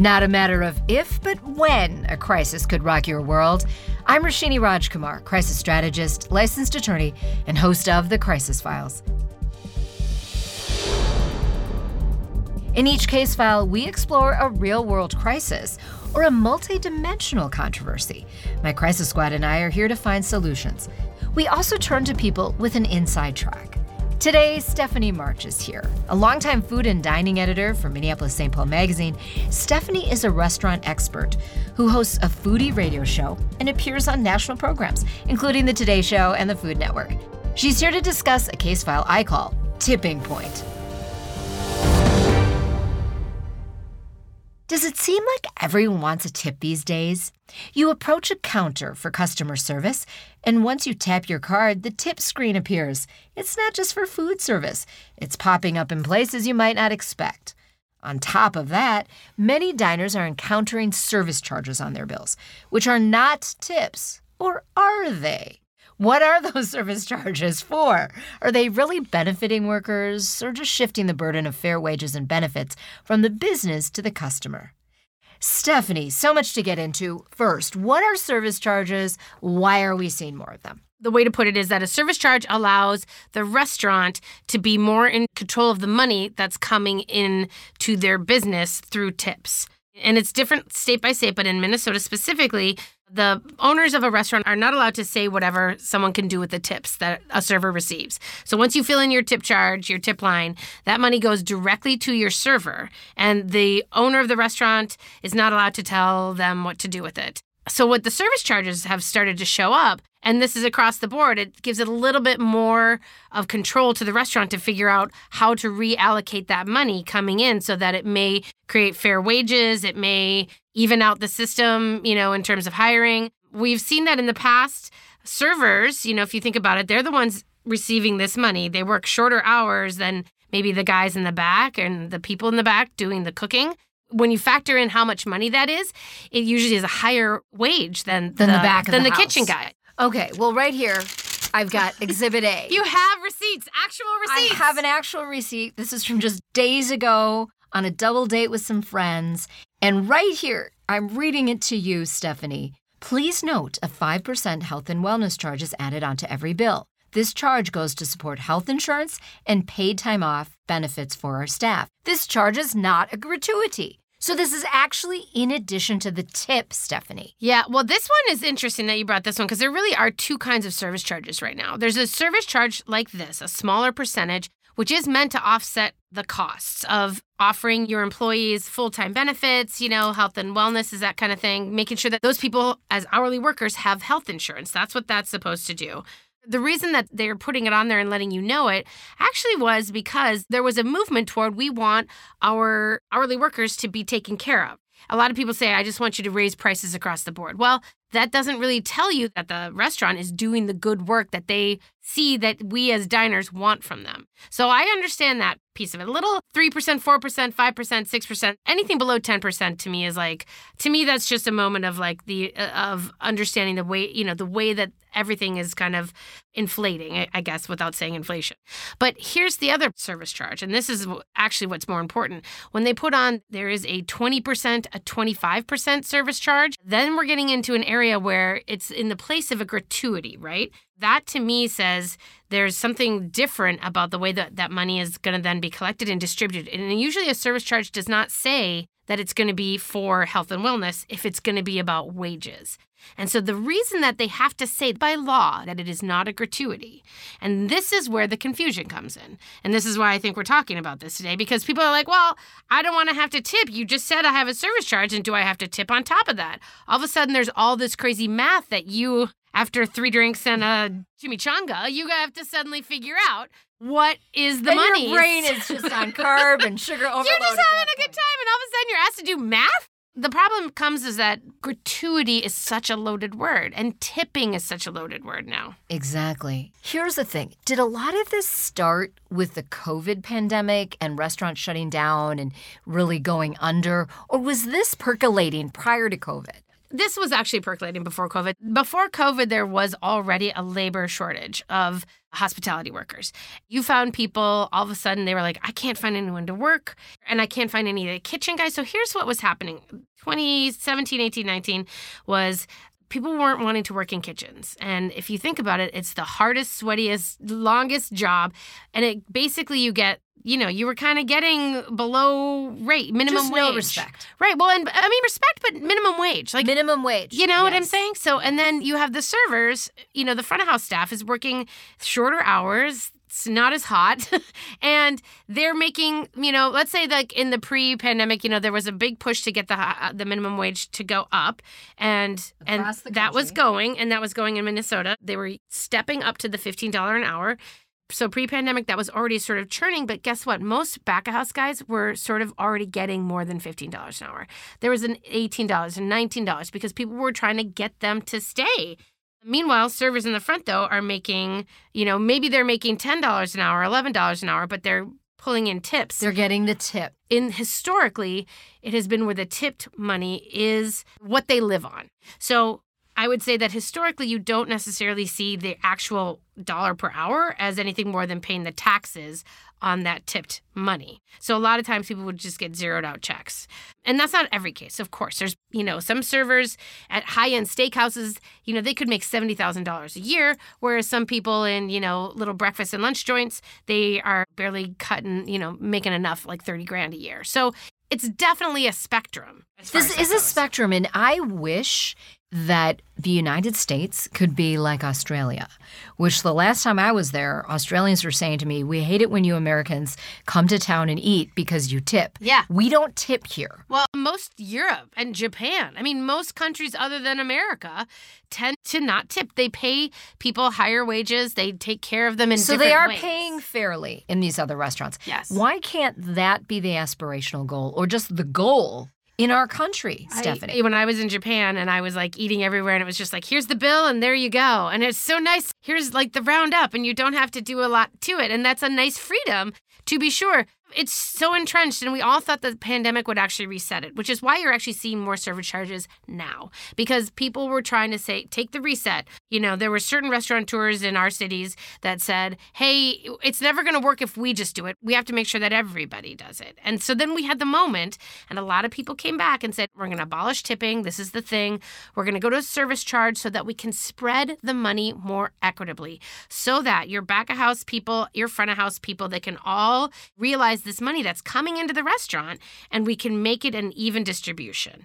Not a matter of if, but when a crisis could rock your world. I'm Roshini Rajkumar, crisis strategist, licensed attorney, and host of The Crisis Files. In each case file, we explore a real-world crisis or a multidimensional controversy. My crisis squad and I are here to find solutions. We also turn to people with an inside track. Today, Stephanie March is here. A longtime food and dining editor for Minneapolis St. Paul Magazine, Stephanie is a restaurant expert who hosts a foodie radio show and appears on national programs, including The Today Show and The Food Network. She's here to discuss a case file I call Tipping Point. Does it seem like everyone wants a tip these days? You approach a counter for customer service, and once you tap your card, the tip screen appears. It's not just for food service. It's popping up in places you might not expect. On top of that, many diners are encountering service charges on their bills, which are not tips. Or are they? What are those service charges for? Are they really benefiting workers or just shifting the burden of fair wages and benefits from the business to the customer? Stephanie, so much to get into. First, what are service charges? Why are we seeing more of them? The way to put it is that a service charge allows the restaurant to be more in control of the money that's coming in to their business through tips. And it's different state by state, but in Minnesota specifically, the owners of a restaurant are not allowed to say whatever someone can do with the tips that a server receives. So once you fill in your tip charge, your tip line, that money goes directly to your server, and the owner of the restaurant is not allowed to tell them what to do with it. So what the service charges have started to show up, and this is across the board, it gives it a little bit more of control to the restaurant to figure out how to reallocate that money coming in so that it may create fair wages, it may even out the system, in terms of hiring. We've seen that in the past. Servers, if you think about it, they're the ones receiving this money. They work shorter hours than maybe the guys in the back and the people in the back doing the cooking. When you factor in how much money that is, it usually is a higher wage than the kitchen guy. Okay, well, right here, I've got Exhibit A. You have receipts, actual receipts. I have an actual receipt. This is from just days ago on a double date with some friends. And right here, I'm reading it to you, Stephanie. Please note a 5% health and wellness charge is added onto every bill. This charge goes to support health insurance and paid time off benefits for our staff. This charge is not a gratuity. So this is actually in addition to the tip, Stephanie. Yeah, well, this one is interesting that you brought this one because there really are two kinds of service charges right now. There's a service charge like this, a smaller percentage, which is meant to offset the costs of offering your employees full-time benefits, health and wellness is that kind of thing, making sure that those people as hourly workers have health insurance. That's what that's supposed to do. The reason that they're putting it on there and letting you know it actually was because there was a movement toward we want our hourly workers to be taken care of. A lot of people say, I just want you to raise prices across the board. Well, that doesn't really tell you that the restaurant is doing the good work that they see that we as diners want from them. So I understand that piece of it. A little 3%, 4%, 5%, 6%, anything below 10% to me is like, to me, that's just a moment of understanding the way, the way that everything is kind of inflating, I guess, without saying inflation. But here's the other service charge. And this is actually what's more important. When they put on, there is a 20%, a 25% service charge. Then we're getting into an area where it's in the place of a gratuity, right? That to me says there's something different about the way that that money is going to then be collected and distributed. And usually a service charge does not say that it's going to be for health and wellness if it's going to be about wages. And so the reason that they have to say by law that it is not a gratuity, and this is where the confusion comes in. And this is why I think we're talking about this today, because people are like, well, I don't want to have to tip. You just said I have a service charge, and do I have to tip on top of that? All of a sudden, there's all this crazy math that you, after 3 drinks and a chimichanga, you have to suddenly figure out what is the money. Your brain is just on carb and sugar overload. You're just having a good time, and all of a sudden, you're asked to do math? The problem comes is that gratuity is such a loaded word, and tipping is such a loaded word now. Exactly. Here's the thing. Did a lot of this start with the COVID pandemic and restaurants shutting down and really going under, or was this percolating prior to COVID? This was actually percolating before COVID. Before COVID, there was already a labor shortage of hospitality workers. You found people, all of a sudden they were like, I can't find anyone to work, and I can't find any of the kitchen guys. So here's what was happening. 2017, 18, 19 was people weren't wanting to work in kitchens. And if you think about it, it's the hardest, sweatiest, longest job. And it basically you get, you know, you were kind of getting below rate, minimum wage. Just no respect. Right. Well, and I mean, respect, but minimum wage. Like minimum wage. You know what I'm saying? So, and then you have the servers, you know, the front of house staff is working shorter hours. It's not as hot. And they're making, you know, let's say like in the pre-pandemic, you know, there was a big push to get the minimum wage to go up. And that was going, and that was going in Minnesota. They were stepping up to the $15 an hour. So pre-pandemic, that was already sort of churning. But guess what? Most back-of-house guys were sort of already getting more than $15 an hour. There was an $18 and $19 because people were trying to get them to stay. Meanwhile, servers in the front, though, are making, you know, maybe they're making $10 an hour, $11 an hour, but they're pulling in tips. They're getting the tip. In historically, it has been where the tipped money is what they live on. So I would say that historically, you don't necessarily see the actual dollar per hour as anything more than paying the taxes on that tipped money. So a lot of times people would just get zeroed out checks. And that's not every case, of course. There's, you know, some servers at high-end steakhouses, you know, they could make $70,000 a year, whereas some people in, you know, little breakfast and lunch joints, they are barely cutting, you know, making enough like $30,000 a year. So it's definitely a spectrum. This is a spectrum, and I wish that the United States could be like Australia, which the last time I was there, Australians were saying to me, we hate it when you Americans come to town and eat because you tip. Yeah. We don't tip here. Well, most Europe and Japan, I mean, most countries other than America tend to not tip. They pay people higher wages. They take care of them in different ways. So they are paying fairly in these other restaurants. Yes. Why can't that be the aspirational goal or just the goal in our country, Stephanie? When I was in Japan and I was like eating everywhere and it was just like, here's the bill and there you go. And it's so nice. Here's like the roundup and you don't have to do a lot to it. And that's a nice freedom, to be sure. It's so entrenched, and we all thought the pandemic would actually reset it, which is why you're actually seeing more service charges now, because people were trying to say, take the reset. You know, there were certain restaurateurs in our cities that said, hey, it's never going to work if we just do it. We have to make sure that everybody does it. And so then we had the moment, and a lot of people came back and said, we're going to abolish tipping. This is the thing. We're going to go to a service charge so that we can spread the money more equitably, so that your back-of-house people, your front-of-house people, they can all realize this money that's coming into the restaurant, and we can make it an even distribution.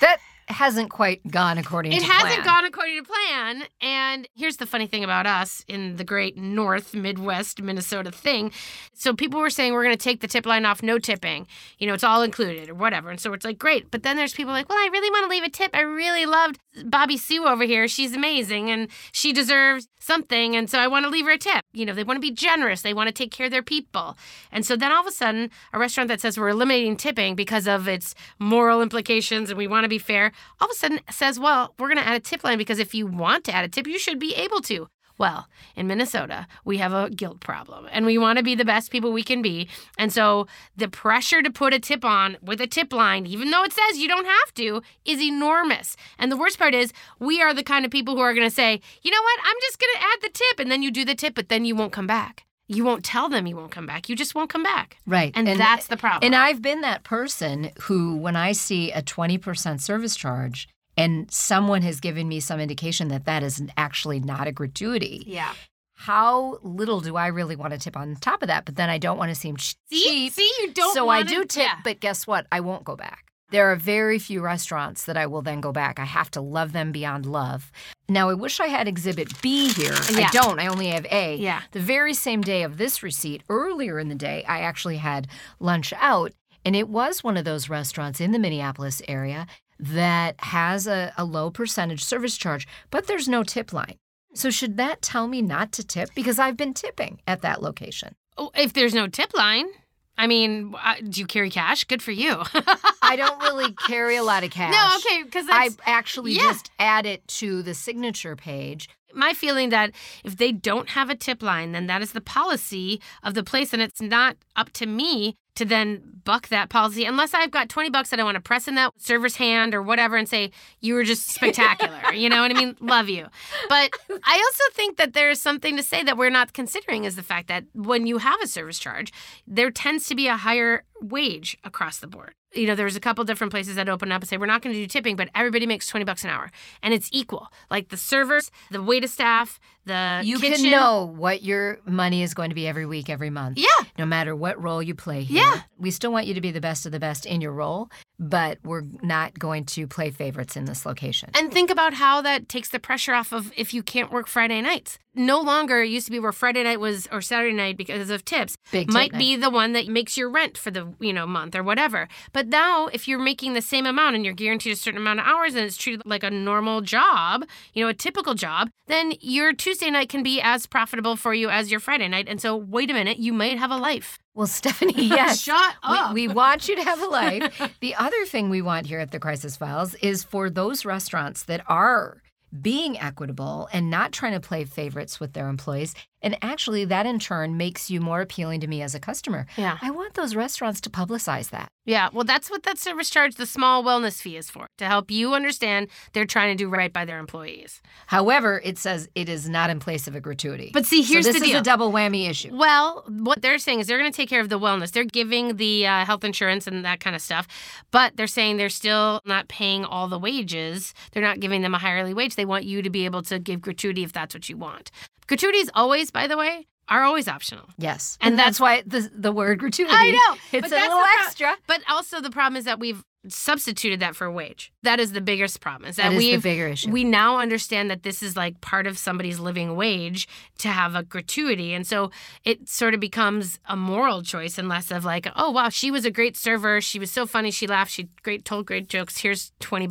That hasn't quite gone according to plan. It hasn't gone according to plan. And here's the funny thing about us in the great North, Midwest, Minnesota thing. So people were saying, we're going to take the tip line off, no tipping. You know, it's all included or whatever. And so it's like, great. But then there's people like, well, I really want to leave a tip. I really loved Bobby Sue over here. She's amazing and she deserves something. And so I want to leave her a tip. You know, they want to be generous. They want to take care of their people. And so then all of a sudden, a restaurant that says we're eliminating tipping because of its moral implications and we want to be fair, all of a sudden says, well, we're going to add a tip line because if you want to add a tip, you should be able to. Well, in Minnesota, we have a guilt problem, and we want to be the best people we can be. And so the pressure to put a tip on with a tip line, even though it says you don't have to, is enormous. And the worst part is we are the kind of people who are going to say, you know what, I'm just going to add the tip. And then you do the tip, but then you won't come back. You won't tell them you won't come back. You just won't come back. Right. And that's the problem. And I've been that person who, when I see a 20% service charge, and someone has given me some indication that that is actually not a gratuity. Yeah. How little do I really want to tip on top of that? But then I don't want to seem cheap. See, you don't. So I do tip, but guess what? I won't go back. There are very few restaurants that I will then go back. I have to love them beyond love. Now, I wish I had Exhibit B here. Yeah. I don't. I only have A. Yeah. The very same day of this receipt, earlier in the day, I actually had lunch out, and it was one of those restaurants in the Minneapolis area that has a low percentage service charge, but there's no tip line. So should that tell me not to tip? Because I've been tipping at that location. Oh, if there's no tip line, I mean, do you carry cash? Good for you. I don't really carry a lot of cash. No, okay, because I actually just add it to the signature page. My feeling that if they don't have a tip line, then that is the policy of the place, and it's not up to me to then buck that policy, unless I've got $20 that I want to press in that server's hand or whatever and say, you were just spectacular. You know what I mean? Love you. But I also think that there's something to say that we're not considering is the fact that when you have a service charge, there tends to be a higher wage across the board. You know, there's a couple different places that open up and say, we're not going to do tipping, but everybody makes $20 an hour. And it's equal. Like the servers, the waitstaff, the kitchen. You can know what your money is going to be every week, every month. Yeah. No matter what role you play here. Yeah. We still want you to be the best of the best in your role, but we're not going to play favorites in this location. And think about how that takes the pressure off of if you can't work Friday nights. No longer, it used to be where Friday night was, or Saturday night because of tips, might be the one that makes your rent for the month or whatever. But now, if you're making the same amount and you're guaranteed a certain amount of hours and it's treated like a normal job, a typical job, then your Tuesday night can be as profitable for you as your Friday night. And so, wait a minute, you might have a life. Well, Stephanie, yes. Shut up. We want you to have a life. The other thing we want here at The Crisis Files is for those restaurants that are being equitable and not trying to play favorites with their employees. And actually, that in turn makes you more appealing to me as a customer. Yeah. I want those restaurants to publicize that. Yeah, well, that's what that service charge, the small wellness fee, is for, to help you understand they're trying to do right by their employees. However, it says it is not in place of a gratuity. But see, here's the deal. So this is a double whammy issue. Well, what they're saying is they're going to take care of the wellness. They're giving the health insurance and that kind of stuff, but they're saying they're still not paying all the wages. They're not giving them a hourly wage. They want you to be able to give gratuity if that's what you want. Gratuities always, by the way, are always optional. Yes. And that's why the word gratuity, I know, it's a little extra. But also the problem is that we've substituted that for a wage. That is the biggest problem. Is that is the bigger issue. We now understand that this is like part of somebody's living wage to have a gratuity. And so it sort of becomes a moral choice and less of like, oh, wow, she was a great server. She was so funny. She laughed. She told great jokes. Here's $20,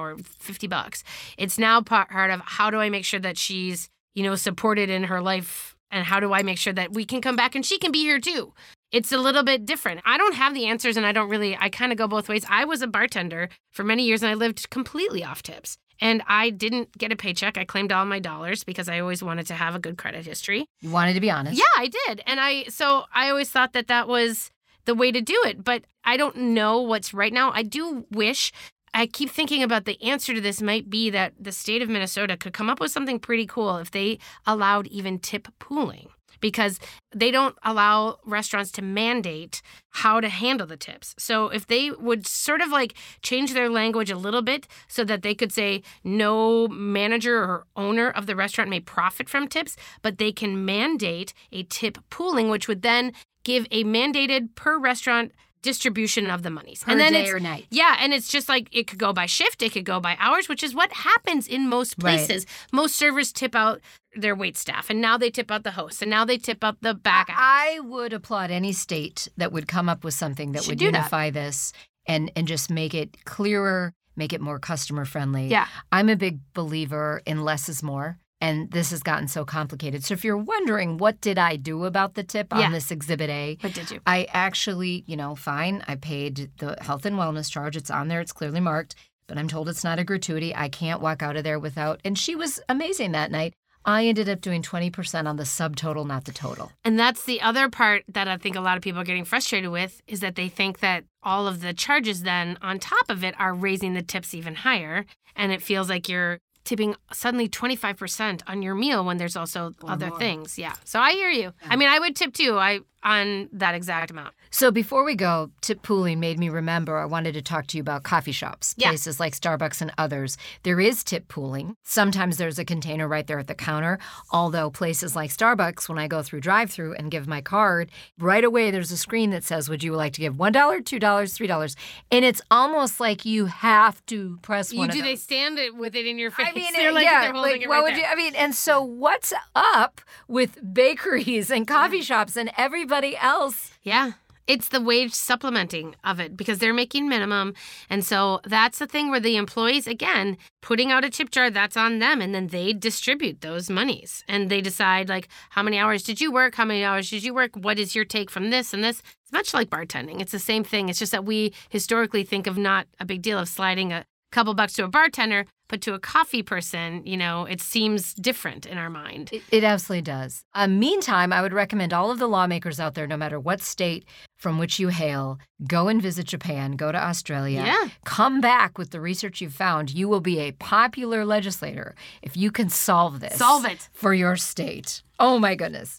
or $50. It's now part of how do I make sure that she's supported in her life, and how do I make sure that we can come back and she can be here too? It's a little bit different. I don't have the answers, and I kind of go both ways. I was a bartender for many years, and I lived completely off tips. And I didn't get a paycheck. I claimed all my dollars because I always wanted to have a good credit history. You wanted to be honest. Yeah, I did. And so I always thought that that was the way to do it. But I don't know what's right now. I do wish... I keep thinking about the answer to this might be that the state of Minnesota could come up with something pretty cool if they allowed even tip pooling, because they don't allow restaurants to mandate how to handle the tips. So if they would sort of like change their language a little bit so that they could say no manager or owner of the restaurant may profit from tips, but they can mandate a tip pooling, which would then give a mandated per restaurant distribution of the monies. Per day or night. Yeah, and it's just like it could go by shift, it could go by hours, which is what happens in most places. Right. Most servers tip out their waitstaff, and now they tip out the host, and now they tip out the back house. I would applaud any state that would come up with something that would unify this and just make it clearer, make it more customer friendly. Yeah. I'm a big believer in less is more. And this has gotten so complicated. So if you're wondering what did I do about the tip on this Exhibit A, what did you? I actually, fine, I paid the health and wellness charge. It's on there. It's clearly marked. But I'm told it's not a gratuity. I can't walk out of there without. And she was amazing that night. I ended up doing 20% on the subtotal, not the total. And that's the other part that I think a lot of people are getting frustrated with, is that they think that all of the charges then on top of it are raising the tips even higher. And it feels like you're tipping suddenly 25% on your meal when there's also other things. Yeah. So I hear you. Yeah. I mean, I would tip too on that exact amount. So before we go, tip pooling made me remember I wanted to talk to you about coffee shops, places like Starbucks and others. There is tip pooling. Sometimes there's a container right there at the counter, although places like Starbucks, when I go through drive-thru and give my card, right away there's a screen that says, would you like to give $1, $2, $3? And it's almost like you have to press one of those. They stand with it in your face? I mean, they're holding it right there. And so what's up with bakeries and coffee shops and everybody else? Yeah. It's the wage supplementing of it because they're making minimum. And so that's the thing where the employees, again, putting out a tip jar, that's on them. And then they distribute those monies. And they decide, like, how many hours did you work? How many hours did you work? What is your take from this and this? It's much like bartending. It's the same thing. It's just that we historically think of not a big deal of sliding a couple bucks to a bartender, but to a coffee person, you know, it seems different in our mind. It absolutely does. Meantime, I would recommend all of the lawmakers out there, no matter what state from which you hail, go and visit Japan, go to Australia, come back with the research you've found. You will be a popular legislator if you can solve this. Solve it. For your state. Oh, my goodness.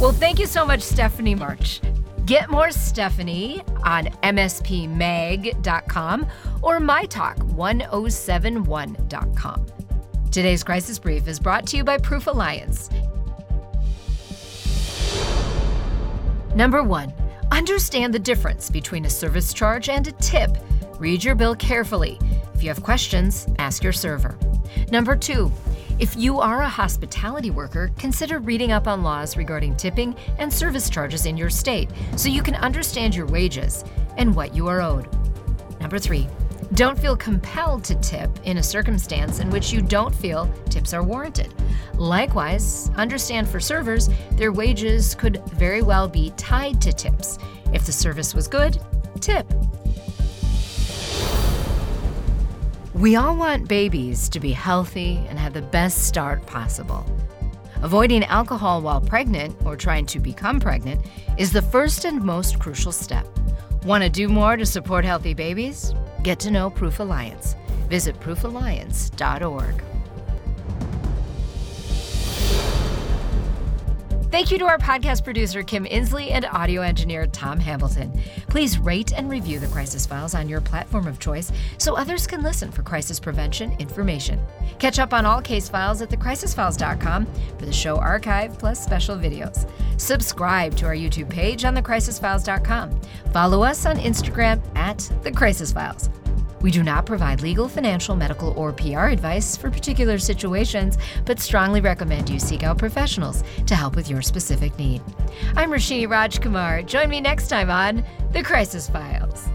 Well, thank you so much, Stephanie March. Get more Stephanie on mspmag.com or mytalk1071.com. Today's Crisis Brief is brought to you by Proof Alliance. Number 1, understand the difference between a service charge and a tip. Read your bill carefully. If you have questions, ask your server. Number 2, if you are a hospitality worker, consider reading up on laws regarding tipping and service charges in your state so you can understand your wages and what you are owed. Number 3, don't feel compelled to tip in a circumstance in which you don't feel tips are warranted. Likewise, understand for servers, their wages could very well be tied to tips. If the service was good, tip. We all want babies to be healthy and have the best start possible. Avoiding alcohol while pregnant or trying to become pregnant is the first and most crucial step. Want to do more to support healthy babies? Get to know Proof Alliance. Visit ProofAlliance.org. Thank you to our podcast producer, Kim Insley, and audio engineer, Tom Hamilton. Please rate and review The Crisis Files on your platform of choice so others can listen for crisis prevention information. Catch up on all case files at thecrisisfiles.com for the show archive plus special videos. Subscribe to our YouTube page on thecrisisfiles.com. Follow us on Instagram at The Crisis Files. We do not provide legal, financial, medical, or PR advice for particular situations, but strongly recommend you seek out professionals to help with your specific need. I'm Roshini Rajkumar. Join me next time on The Crisis Files.